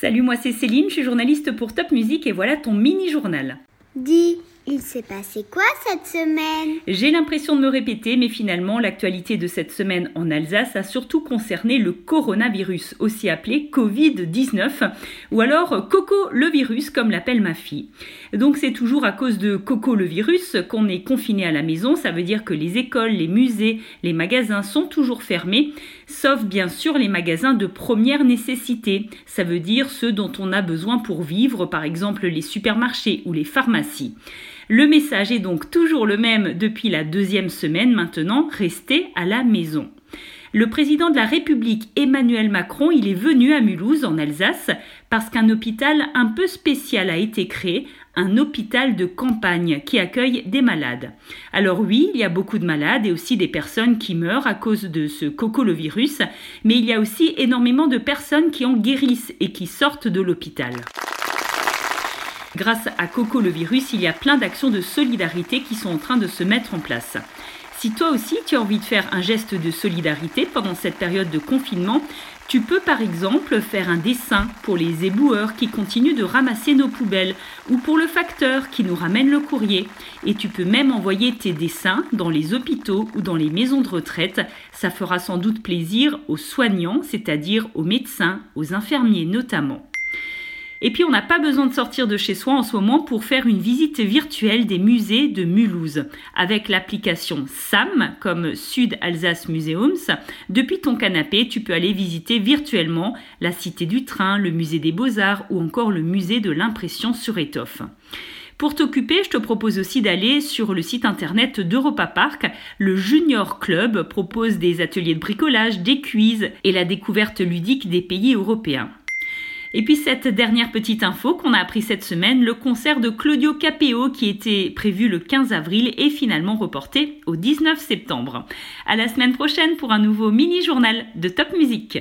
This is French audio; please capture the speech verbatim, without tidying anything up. Salut, moi c'est Céline, je suis journaliste pour Top Music et voilà ton mini-journal. Dis, il s'est passé quoi cette semaine ? J'ai l'impression de me répéter, mais finalement l'actualité de cette semaine en Alsace a surtout concerné le coronavirus, aussi appelé covid dix-neuf, ou alors Coco le virus, comme l'appelle ma fille. Donc c'est toujours à cause de Coco le virus qu'on est confiné à la maison, ça veut dire que les écoles, les musées, les magasins sont toujours fermés, sauf bien sûr les magasins de première nécessité, ça veut dire ceux dont on a besoin pour vivre, par exemple les supermarchés ou les pharmacies. Le message est donc toujours le même depuis la deuxième semaine maintenant, restez à la maison. Le président de la République, Emmanuel Macron, il est venu à Mulhouse, en Alsace, parce qu'un hôpital un peu spécial a été créé, un hôpital de campagne qui accueille des malades. Alors oui, il y a beaucoup de malades et aussi des personnes qui meurent à cause de ce coco-le-virus, mais il y a aussi énormément de personnes qui en guérissent et qui sortent de l'hôpital. Grâce à Coco le virus, il y a plein d'actions de solidarité qui sont en train de se mettre en place. Si toi aussi tu as envie de faire un geste de solidarité pendant cette période de confinement, tu peux par exemple faire un dessin pour les éboueurs qui continuent de ramasser nos poubelles ou pour le facteur qui nous ramène le courrier. Et tu peux même envoyer tes dessins dans les hôpitaux ou dans les maisons de retraite. Ça fera sans doute plaisir aux soignants, c'est-à-dire aux médecins, aux infirmiers notamment. Et puis on n'a pas besoin de sortir de chez soi en ce moment pour faire une visite virtuelle des musées de Mulhouse. Avec l'application S A M, comme Sud Alsace Museums, depuis ton canapé, tu peux aller visiter virtuellement la Cité du Train, le Musée des Beaux-Arts ou encore le Musée de l'impression sur étoffe. Pour t'occuper, je te propose aussi d'aller sur le site internet d'Europa Park. Le Junior Club propose des ateliers de bricolage, des quiz et la découverte ludique des pays européens. Et puis cette dernière petite info qu'on a appris cette semaine, le concert de Claudio Capéo qui était prévu le quinze avril est finalement reporté au dix-neuf septembre. À la semaine prochaine pour un nouveau mini-journal de Top Music.